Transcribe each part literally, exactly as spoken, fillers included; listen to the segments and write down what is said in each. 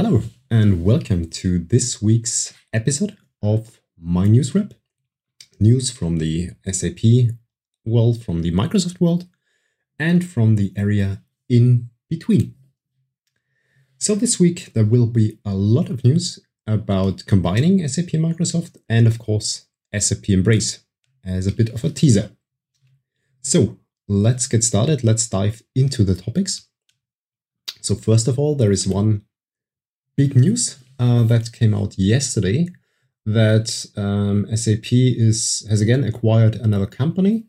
Hello and welcome to this week's episode of My News Wrap. News from the S A P world, from the Microsoft world, and from the area in between. So this week there will be a lot of news about combining S A P and Microsoft, and of course S A P Embrace as a bit of a teaser. So let's get started. Let's dive into the topics. So first of all, there is one big news uh, that came out yesterday that um, S A P is has again acquired another company.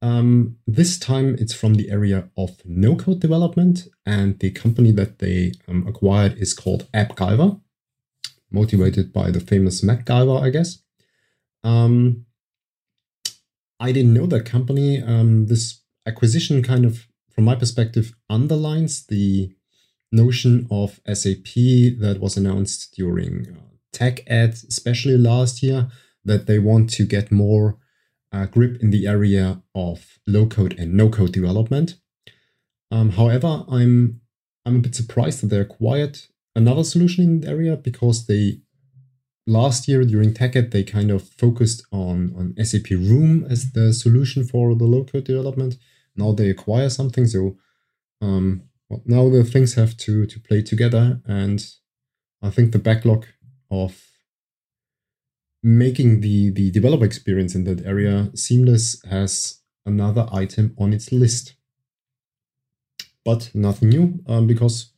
Um, this time it's from the area of no-code development, and the company that they um, acquired is called AppGyver, motivated by the famous MacGyver, I guess. Um, I didn't know that company. Um, this acquisition kind of, from my perspective, underlines the notion of S A P that was announced during uh, Tech Ed, especially last year, that they want to get more uh, grip in the area of low-code and no-code development. Um, however, I'm I'm a bit surprised that they acquired another solution in the area, because they last year during Tech Ed they kind of focused on on S A P Room as the solution for the low-code development. Now they acquire something, so. Um, Now the things have to, to play together, and I think the backlog of making the, the developer experience in that area seamless has another item on its list. But nothing new, um, because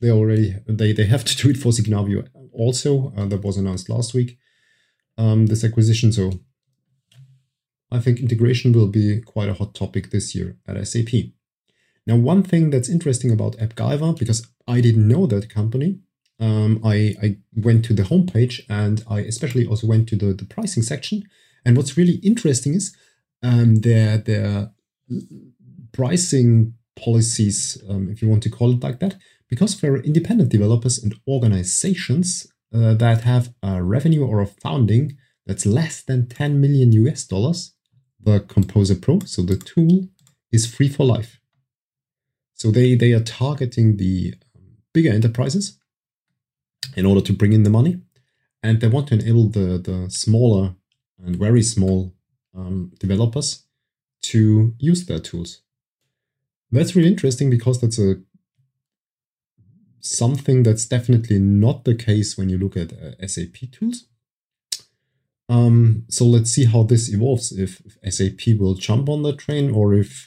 they already they, they have to do it for Signavio also. Uh, that was announced last week, um, this acquisition. So I think integration will be quite a hot topic this year at S A P. Now, one thing that's interesting about AppGyver, because I didn't know that company, um, I, I went to the homepage, and I especially also went to the, the pricing section. And what's really interesting is um, their, their pricing policies, um, if you want to call it like that, because for independent developers and organizations uh, that have a revenue or a funding that's less than ten million U S dollars, the Composer Pro, so the tool, is free for life. So they, they are targeting the bigger enterprises in order to bring in the money, and they want to enable the, the smaller and very small um, developers to use their tools. That's really interesting, because that's a something that's definitely not the case when you look at uh, S A P tools. Um, so let's see how this evolves, if, if S A P will jump on that train, or if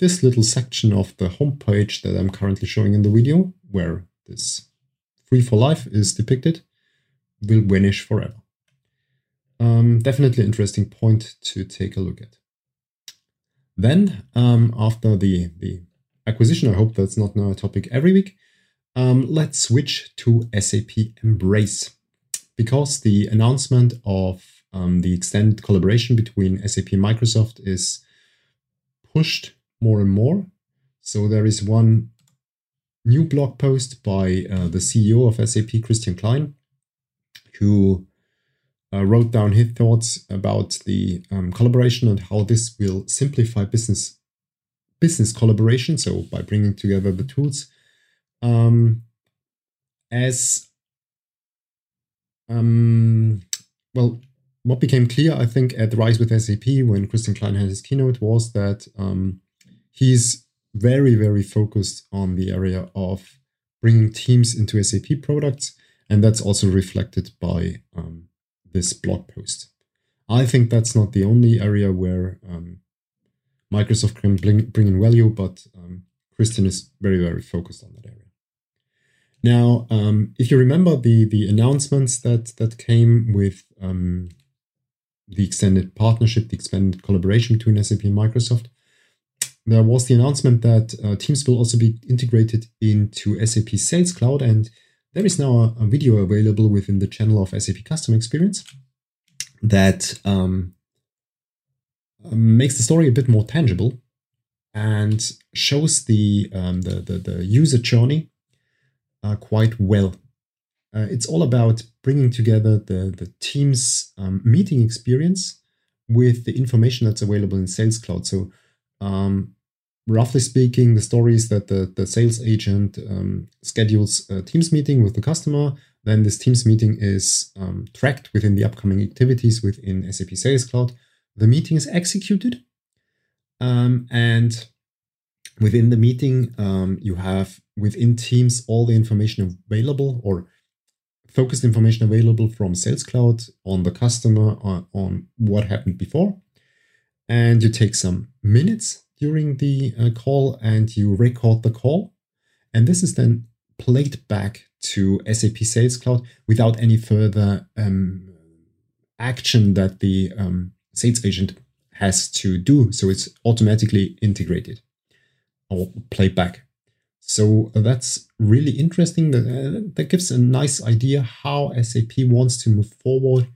this little section of the homepage that I'm currently showing in the video, where this free for life is depicted, will vanish forever. Um, definitely interesting point to take a look at. Then, um, after the, the acquisition, I hope that's not now a topic every week, um, let's switch to S A P Embrace, because the announcement of um, the extended collaboration between S A P and Microsoft is pushed more and more. So there is one new blog post by uh, the C E O of S A P, Christian Klein, who uh, wrote down his thoughts about the um, collaboration and how this will simplify business business collaboration. So by bringing together the tools, um, as um, well, what became clear, I think, at Rise with S A P when Christian Klein had his keynote was that. Um, He's very, very focused on the area of bringing teams into S A P products, and that's also reflected by um, this blog post. I think that's not the only area where um, Microsoft can bring, bring in value, but um, Christian is very, very focused on that area. Now, um, if you remember the, the announcements that, that came with um, the extended partnership, the expanded collaboration between S A P and Microsoft, there was the announcement that uh, Teams will also be integrated into S A P Sales Cloud, and there is now a, a video available within the channel of S A P Customer Experience that um, makes the story a bit more tangible and shows the um, the, the, the user journey uh, quite well. Uh, it's all about bringing together the, the Teams um, meeting experience with the information that's available in Sales Cloud. So Um, roughly speaking, the story is that the, the sales agent um, schedules a Teams meeting with the customer. Then this Teams meeting is um, tracked within the upcoming activities within S A P Sales Cloud. The meeting is executed. Um, and within the meeting, um, you have within Teams all the information available or focused information available from Sales Cloud on the customer, on, on what happened before. And you take some minutes during the uh, call and you record the call. And this is then played back to S A P Sales Cloud without any further um, action that the um, sales agent has to do. So it's automatically integrated or played back. So that's really interesting. That, uh, that gives a nice idea how S A P wants to move forward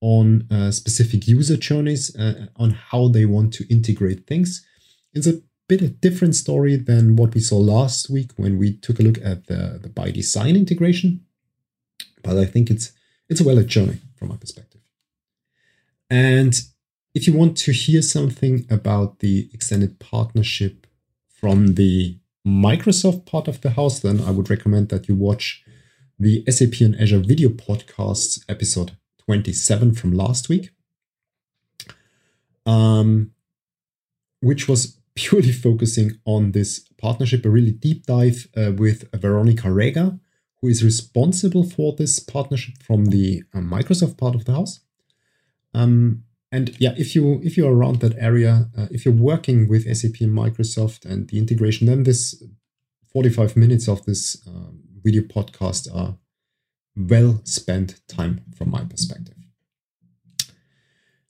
on uh, specific user journeys, uh, on how they want to integrate things. It's a bit a different story than what we saw last week when we took a look at the, the by design integration. But I think it's it's a valid journey from my perspective. And if you want to hear something about the extended partnership from the Microsoft part of the house, then I would recommend that you watch the S A P and Azure video podcast episode twenty-seven from last week, um, which was purely focusing on this partnership, a really deep dive uh, with Veronica Rega, who is responsible for this partnership from the uh, Microsoft part of the house. Um, And yeah, if you if you're around that area, uh, if you're working with S A P and Microsoft and the integration, then this forty-five minutes of this um, video podcast are well spent time from my perspective.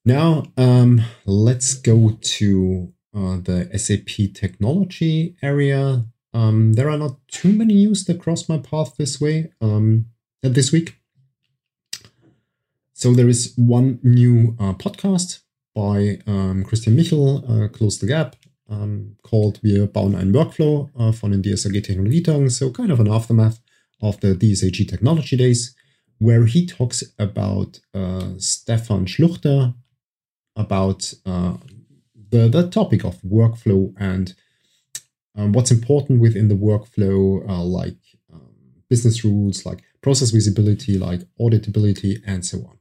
Now, um, let's go to uh, the S A P technology area. Um, there are not too many news that cross my path this way um, this week. So there is one new uh, podcast by um, Christian Michel, uh, Close the Gap, um, called Wir bauen einen Workflow uh, von den D S A G-Technologietagen, so kind of an aftermath of the D S A G Technology Days, where he talks about uh, Stefan Schluchter, about uh, the, the topic of workflow and um, what's important within the workflow, uh, like um, business rules, like process visibility, like auditability, and so on.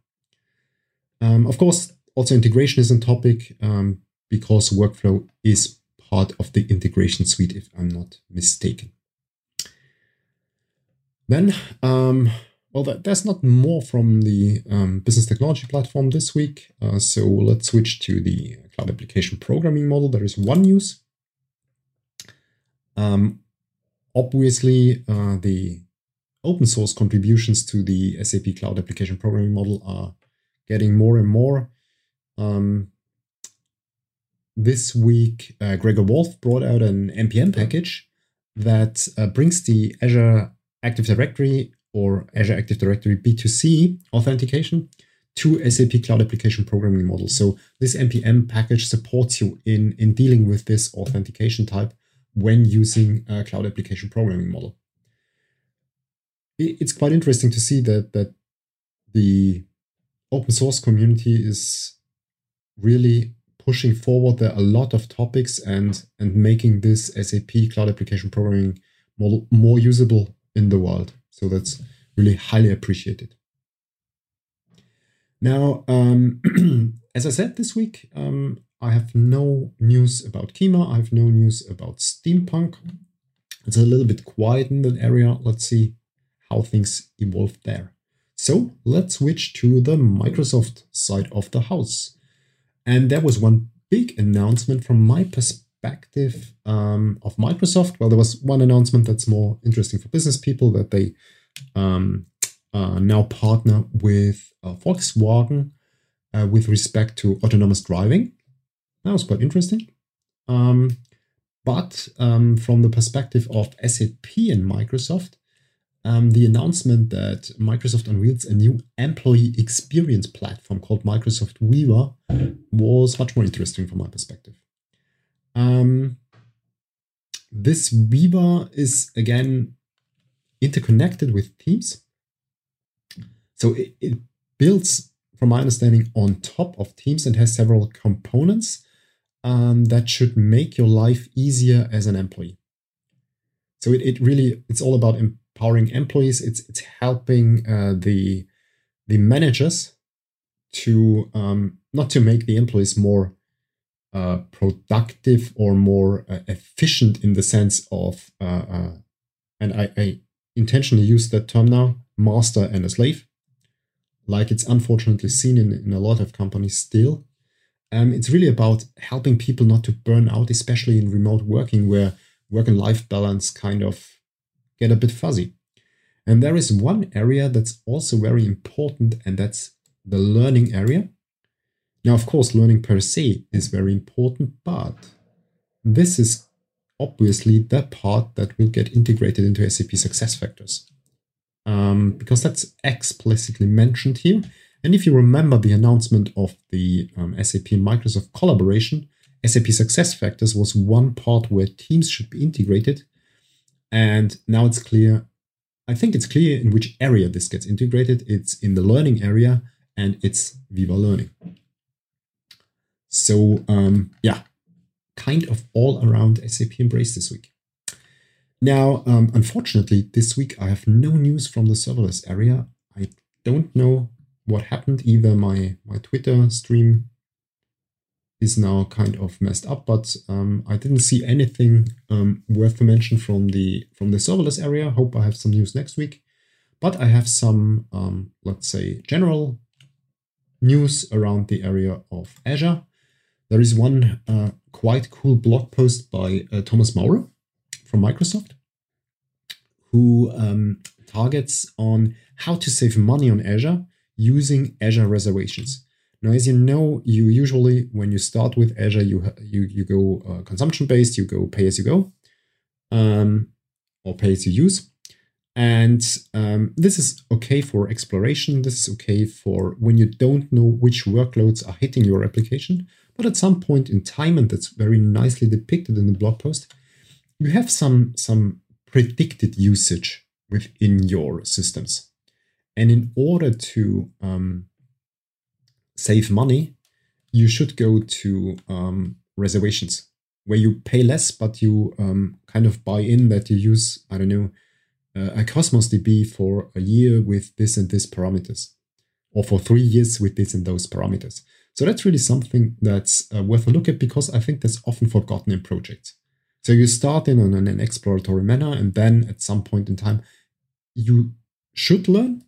Um, of course, also integration is a topic um, because workflow is part of the integration suite, if I'm not mistaken. Then, um, well, that, there's not more from the um, business technology platform this week. Uh, so let's switch to the cloud application programming model. There is one news. Um, obviously, uh, the open source contributions to the S A P Cloud Application Programming Model are getting more and more. Um, this week, uh, Gregor Wolf brought out an N P M package that uh, brings the Azure Active Directory or Azure Active Directory B two C authentication to S A P Cloud Application Programming Model. So this N P M package supports you in, in dealing with this authentication type when using a Cloud Application Programming Model. It's quite interesting to see that, that the open source community is really pushing forward there a lot of topics and, and making this S A P Cloud Application Programming Model more usable in the world. So that's really highly appreciated. Now, um, as I said this week, um, I have no news about Kyma. I have no news about Steampunk. It's a little bit quiet in that area. Let's see how things evolved there. So let's switch to the Microsoft side of the house. And there was one big announcement from my perspective um, of Microsoft. Well, there was one announcement that's more interesting for business people, that they um, uh, now partner with uh, Volkswagen uh, with respect to autonomous driving. That was quite interesting. Um, but um, from the perspective of S A P and Microsoft, Um, the announcement that Microsoft unveils a new employee experience platform called Microsoft Viva was much more interesting from my perspective. Um, this Viva is, again, interconnected with Teams. So it, it builds, from my understanding, on top of Teams and has several components. um, that should make your life easier as an employee. So it, it really, it's all about empowering employees. It's, it's helping uh, the, the managers to um, not to make the employees more uh, productive or more uh, efficient in the sense of, uh, uh, and I, I intentionally use that term now, master and a slave, like it's unfortunately seen in, in a lot of companies still. Um, it's really about helping people not to burn out, especially in remote working, where work and life balance kind of get a bit fuzzy. And there is one area that's also very important, and that's the learning area. Now, of course, learning per se is very important, but this is obviously the part that will get integrated into S A P SuccessFactors, um, because that's explicitly mentioned here. And if you remember the announcement of the um, S A P and Microsoft collaboration, S A P SuccessFactors was one part where teams should be integrated. And now it's clear, I think it's clear in which area this gets integrated. It's in the learning area, and it's Viva Learning. So um, yeah, kind of all around S A P Embrace this week. Now, um, unfortunately, this week I have no news from the serverless area. I don't know what happened. Either my, my Twitter stream is now kind of messed up, but um, I didn't see anything um, worth a mention from the, from the serverless area. Hope I have some news next week. But I have some, um, let's say, general news around the area of Azure. There is one uh, quite cool blog post by uh, Thomas Maurer from Microsoft, who um, targets on how to save money on Azure using Azure reservations. Now, as you know, you usually, when you start with Azure, you you, you go uh, consumption-based, you go pay-as-you-go, um, or pay-as-you-use. And um, this is okay for exploration. This is okay for when you don't know which workloads are hitting your application. But at some point in time, and that's very nicely depicted in the blog post, you have some, some predicted usage within your systems. And in order to um, save money, you should go to um, reservations, where you pay less, but you um, kind of buy in that you use, I don't know, Uh, a Cosmos D B for a year with this and this parameters, or for three years with this and those parameters. So that's really something that's uh, worth a look at, because I think that's often forgotten in projects. So you start in an, an exploratory manner, and then at some point in time, you should learn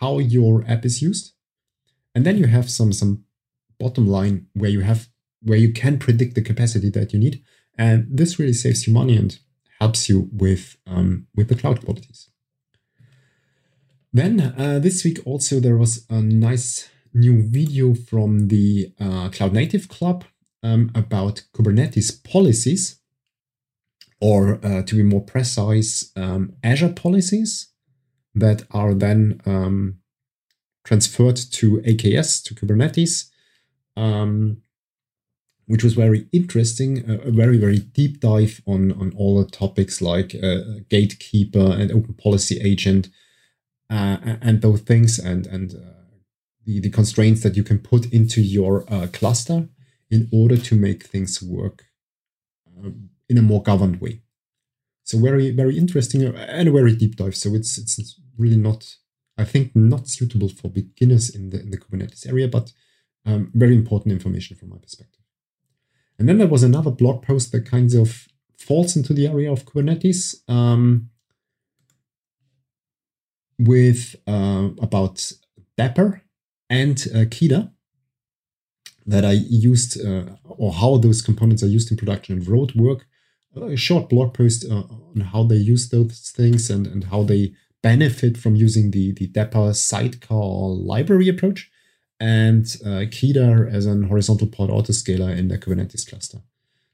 how your app is used. And then you have some, some bottom line where you have, where you can predict the capacity that you need. And this really saves you money and helps you with, um, with the cloud qualities. Then uh, this week also there was a nice new video from the uh, Cloud Native Club um, about Kubernetes policies, or uh, to be more precise, um, Azure policies that are then um, transferred to A K S, to Kubernetes, um, which was very interesting, a very, very deep dive on, on all the topics like uh, Gatekeeper and Open Policy Agent uh, and those things, and, and uh, the, the constraints that you can put into your uh, cluster in order to make things work uh, in a more governed way. So very, very interesting and a very deep dive. So it's, it's really not, I think, not suitable for beginners in the, in the Kubernetes area, but um, very important information from my perspective. And then there was another blog post that kind of falls into the area of Kubernetes um, with uh, about Dapr and uh, KEDA that I used, uh, or how those components are used in production and road work. A short blog post uh, on how they use those things and, and how they benefit from using the, the Dapr sidecar library approach, and uh, KEDA as an horizontal pod autoscaler in the Kubernetes cluster.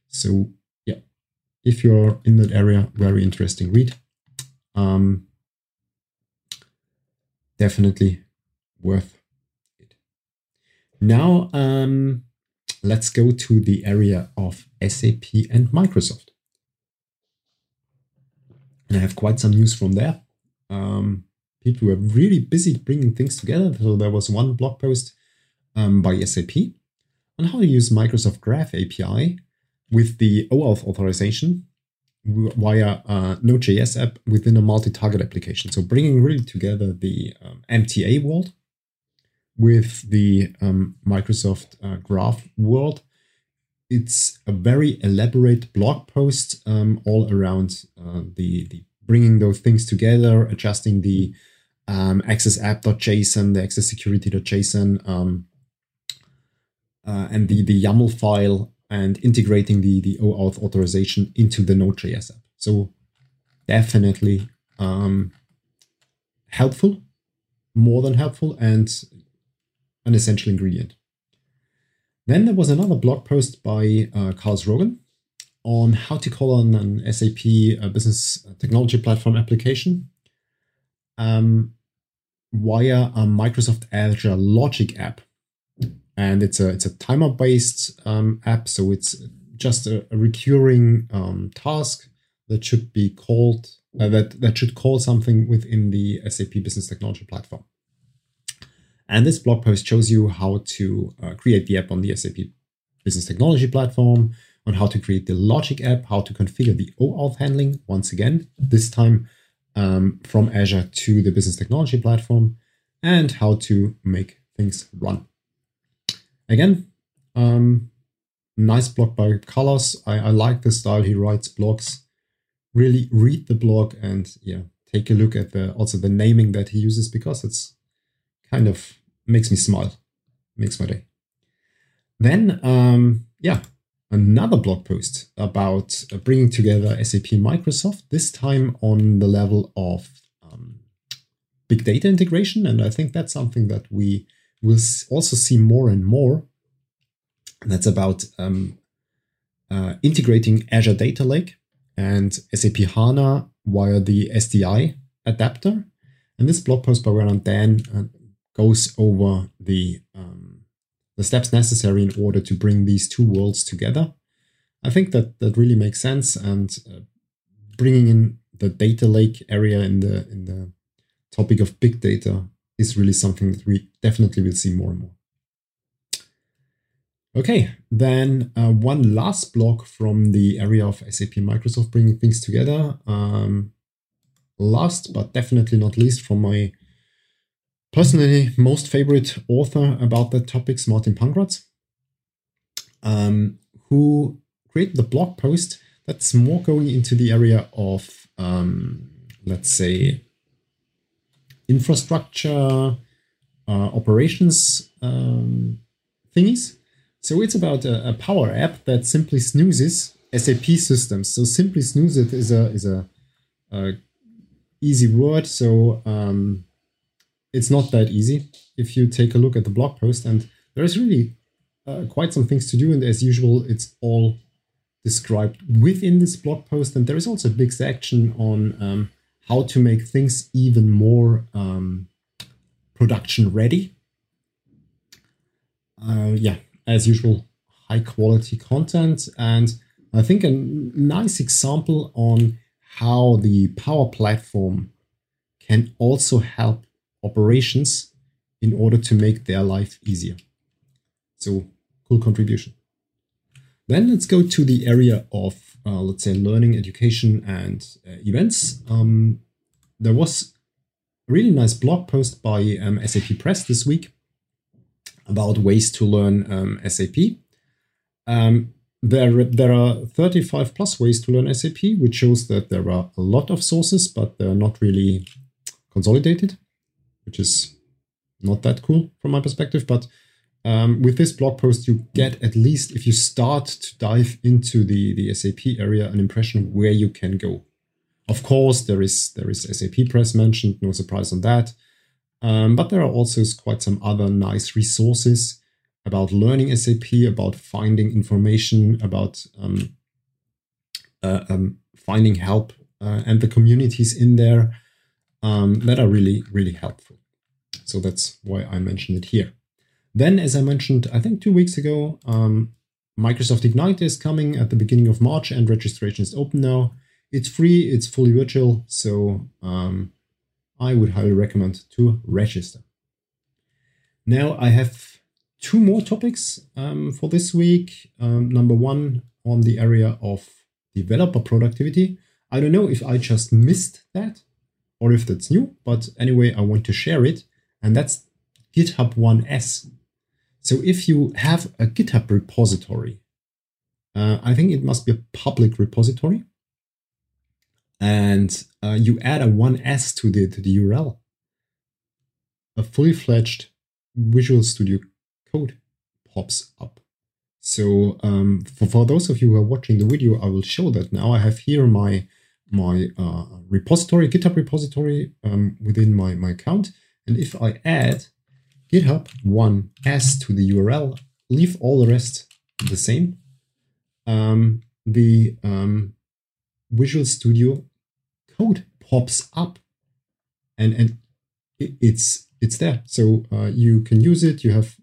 So yeah, if you're in that area, very interesting read. Um, definitely worth it. Now um, let's go to the area of S A P and Microsoft. And I have quite some news from there. Um, people were really busy bringing things together. So there was one blog post Um, by S A P on how to use Microsoft Graph A P I with the OAuth authorization via a Node.js app within a multi-target application. So bringing really together the um, M T A world with the um, Microsoft uh, Graph world. It's a very elaborate blog post um, all around uh, the, the bringing those things together, adjusting the um, access app.json, the access security.json, um, uh, and the, the YAML file, and integrating the, the OAuth authorization into the Node.js app. So definitely um, helpful, more than helpful, and an essential ingredient. Then there was another blog post by uh, Carlos Rogan on how to call on an S A P uh, Business Technology Platform application um, via a Microsoft Azure Logic app. And it's a, it's a timer-based um, app, so it's just a, a recurring um, task that should be called, uh, that, that should call something within the S A P Business Technology Platform. And this blog post shows you how to uh, create the app on the S A P Business Technology Platform, on how to create the Logic app, how to configure the OAuth handling, once again, this time um, from Azure to the Business Technology Platform, and how to make things run. Again, um, nice blog by Carlos. I, I like the style he writes blogs. Really read the blog and yeah, take a look at the also the naming that he uses, because it's kind of makes me smile, makes my day. Then, um, yeah, another blog post about bringing together S A P and Microsoft. This time on the level of um, big data integration, and I think that's something that we. We'll also see more and more. And that's about um, uh, integrating Azure Data Lake and S A P HANA via the S D I adapter. And this blog post by Roland Dan uh, goes over the, um, the steps necessary in order to bring these two worlds together. I think that that really makes sense. And uh, bringing in the data lake area in the, in the topic of big data is really something that we definitely will see more and more. Okay, then uh, one last block from the area of S A P and Microsoft bringing things together. Um, last, but definitely not least, from my personally most favorite author about that topic, Martin Pankratz, um, who created the blog post that's more going into the area of, um, let's say, infrastructure uh, operations um, thingies. So it's about a, a Power App that simply snoozes S A P systems. So simply snoozes is a is a, a easy word. So um, it's not that easy. If you take a look at the blog post, and there is really uh, quite some things to do. And as usual, it's all described within this blog post. And there is also a big section on um, how to make things even more um, production ready. Uh, yeah, as usual, high quality content. And I think a nice example on how the Power Platform can also help operations in order to make their life easier. So cool contribution. Then let's go to the area of, uh, let's say, learning, education, and uh, events. Um, there was a really nice blog post by um, S A P Press this week about ways to learn um, S A P. Um, there, there are thirty-five plus ways to learn S A P, which shows that there are a lot of sources, but they're not really consolidated, which is not that cool from my perspective. But Um, with this blog post, you get, at least if you start to dive into the, the S A P area, an impression where you can go. Of course, there is there is S A P Press mentioned, no surprise on that. Um, but there are also quite some other nice resources about learning S A P, about finding information, about um, uh, um, finding help, uh, and the communities in there um, that are really, really helpful. So that's why I mentioned it here. Then, as I mentioned, I think two weeks ago, um, Microsoft Ignite is coming at the beginning of March, and registration is open now. It's free, it's fully virtual, so um, I would highly recommend to register. Now I have two more topics um, for this week. Um, number one, on the area of developer productivity. I don't know if I just missed that or if that's new, but anyway, I want to share it. And that's GitHub one S. So if you have a GitHub repository, uh, I think it must be a public repository, and uh, you add a one S to the, to the U R L, a fully-fledged Visual Studio Code pops up. So um, for, for those of you who are watching the video, I will show that now. I have here my, my uh, repository, GitHub repository um, within my, my account. And if I add GitHub one S to the U R L, leave all the rest the same, um, the um, Visual Studio Code pops up, and and it, it's it's there. So uh, you can use it. You have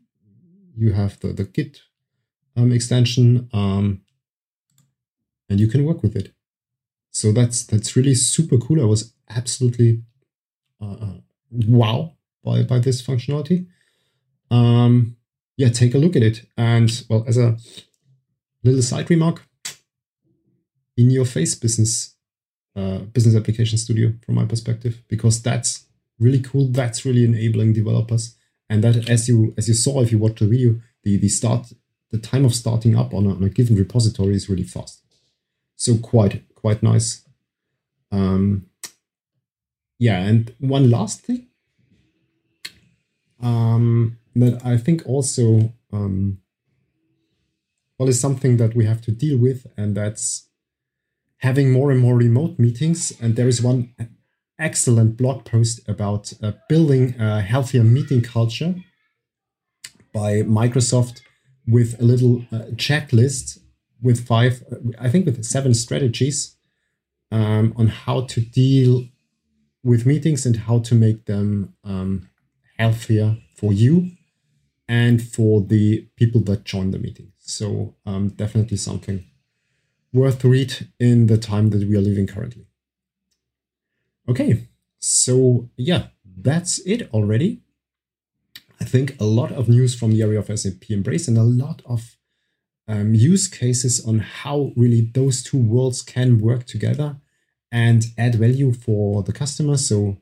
you have the the Git um, extension, um, and you can work with it. So that's that's really super cool. I was absolutely uh, wow by by this functionality. Um, yeah, take a look at it. And well, as a little side remark, in your face business, uh, business application studio, from my perspective, because that's really cool. That's really enabling developers. And that, as you as you saw, if you watch the video, the the start the time of starting up on a, on a given repository is really fast. So quite quite nice. Um, yeah, and one last thing um, that I think also um, well is something that we have to deal with, and that's having more and more remote meetings. And there is one excellent blog post about uh, building a healthier meeting culture by Microsoft with a little uh, checklist with five, I think with seven strategies um, on how to deal with meetings and how to make them um, healthier for you and for the people that join the meeting. So um, definitely something worth to read in the time that we are living currently. Okay, so yeah, that's it already. I think a lot of news from the area of S A P Embrace and a lot of um, use cases on how really those two worlds can work together and add value for the customer. So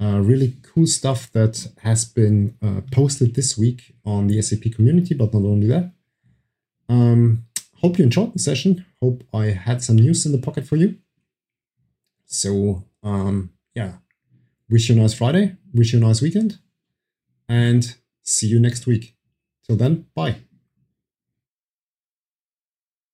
uh, really cool stuff that has been uh, posted this week on the S A P community, but not only that. Um, Hope you enjoyed the session. Hope I had some news in the pocket for you. So, um, yeah, wish you a nice Friday, wish you a nice weekend, and see you next week. Till then, bye.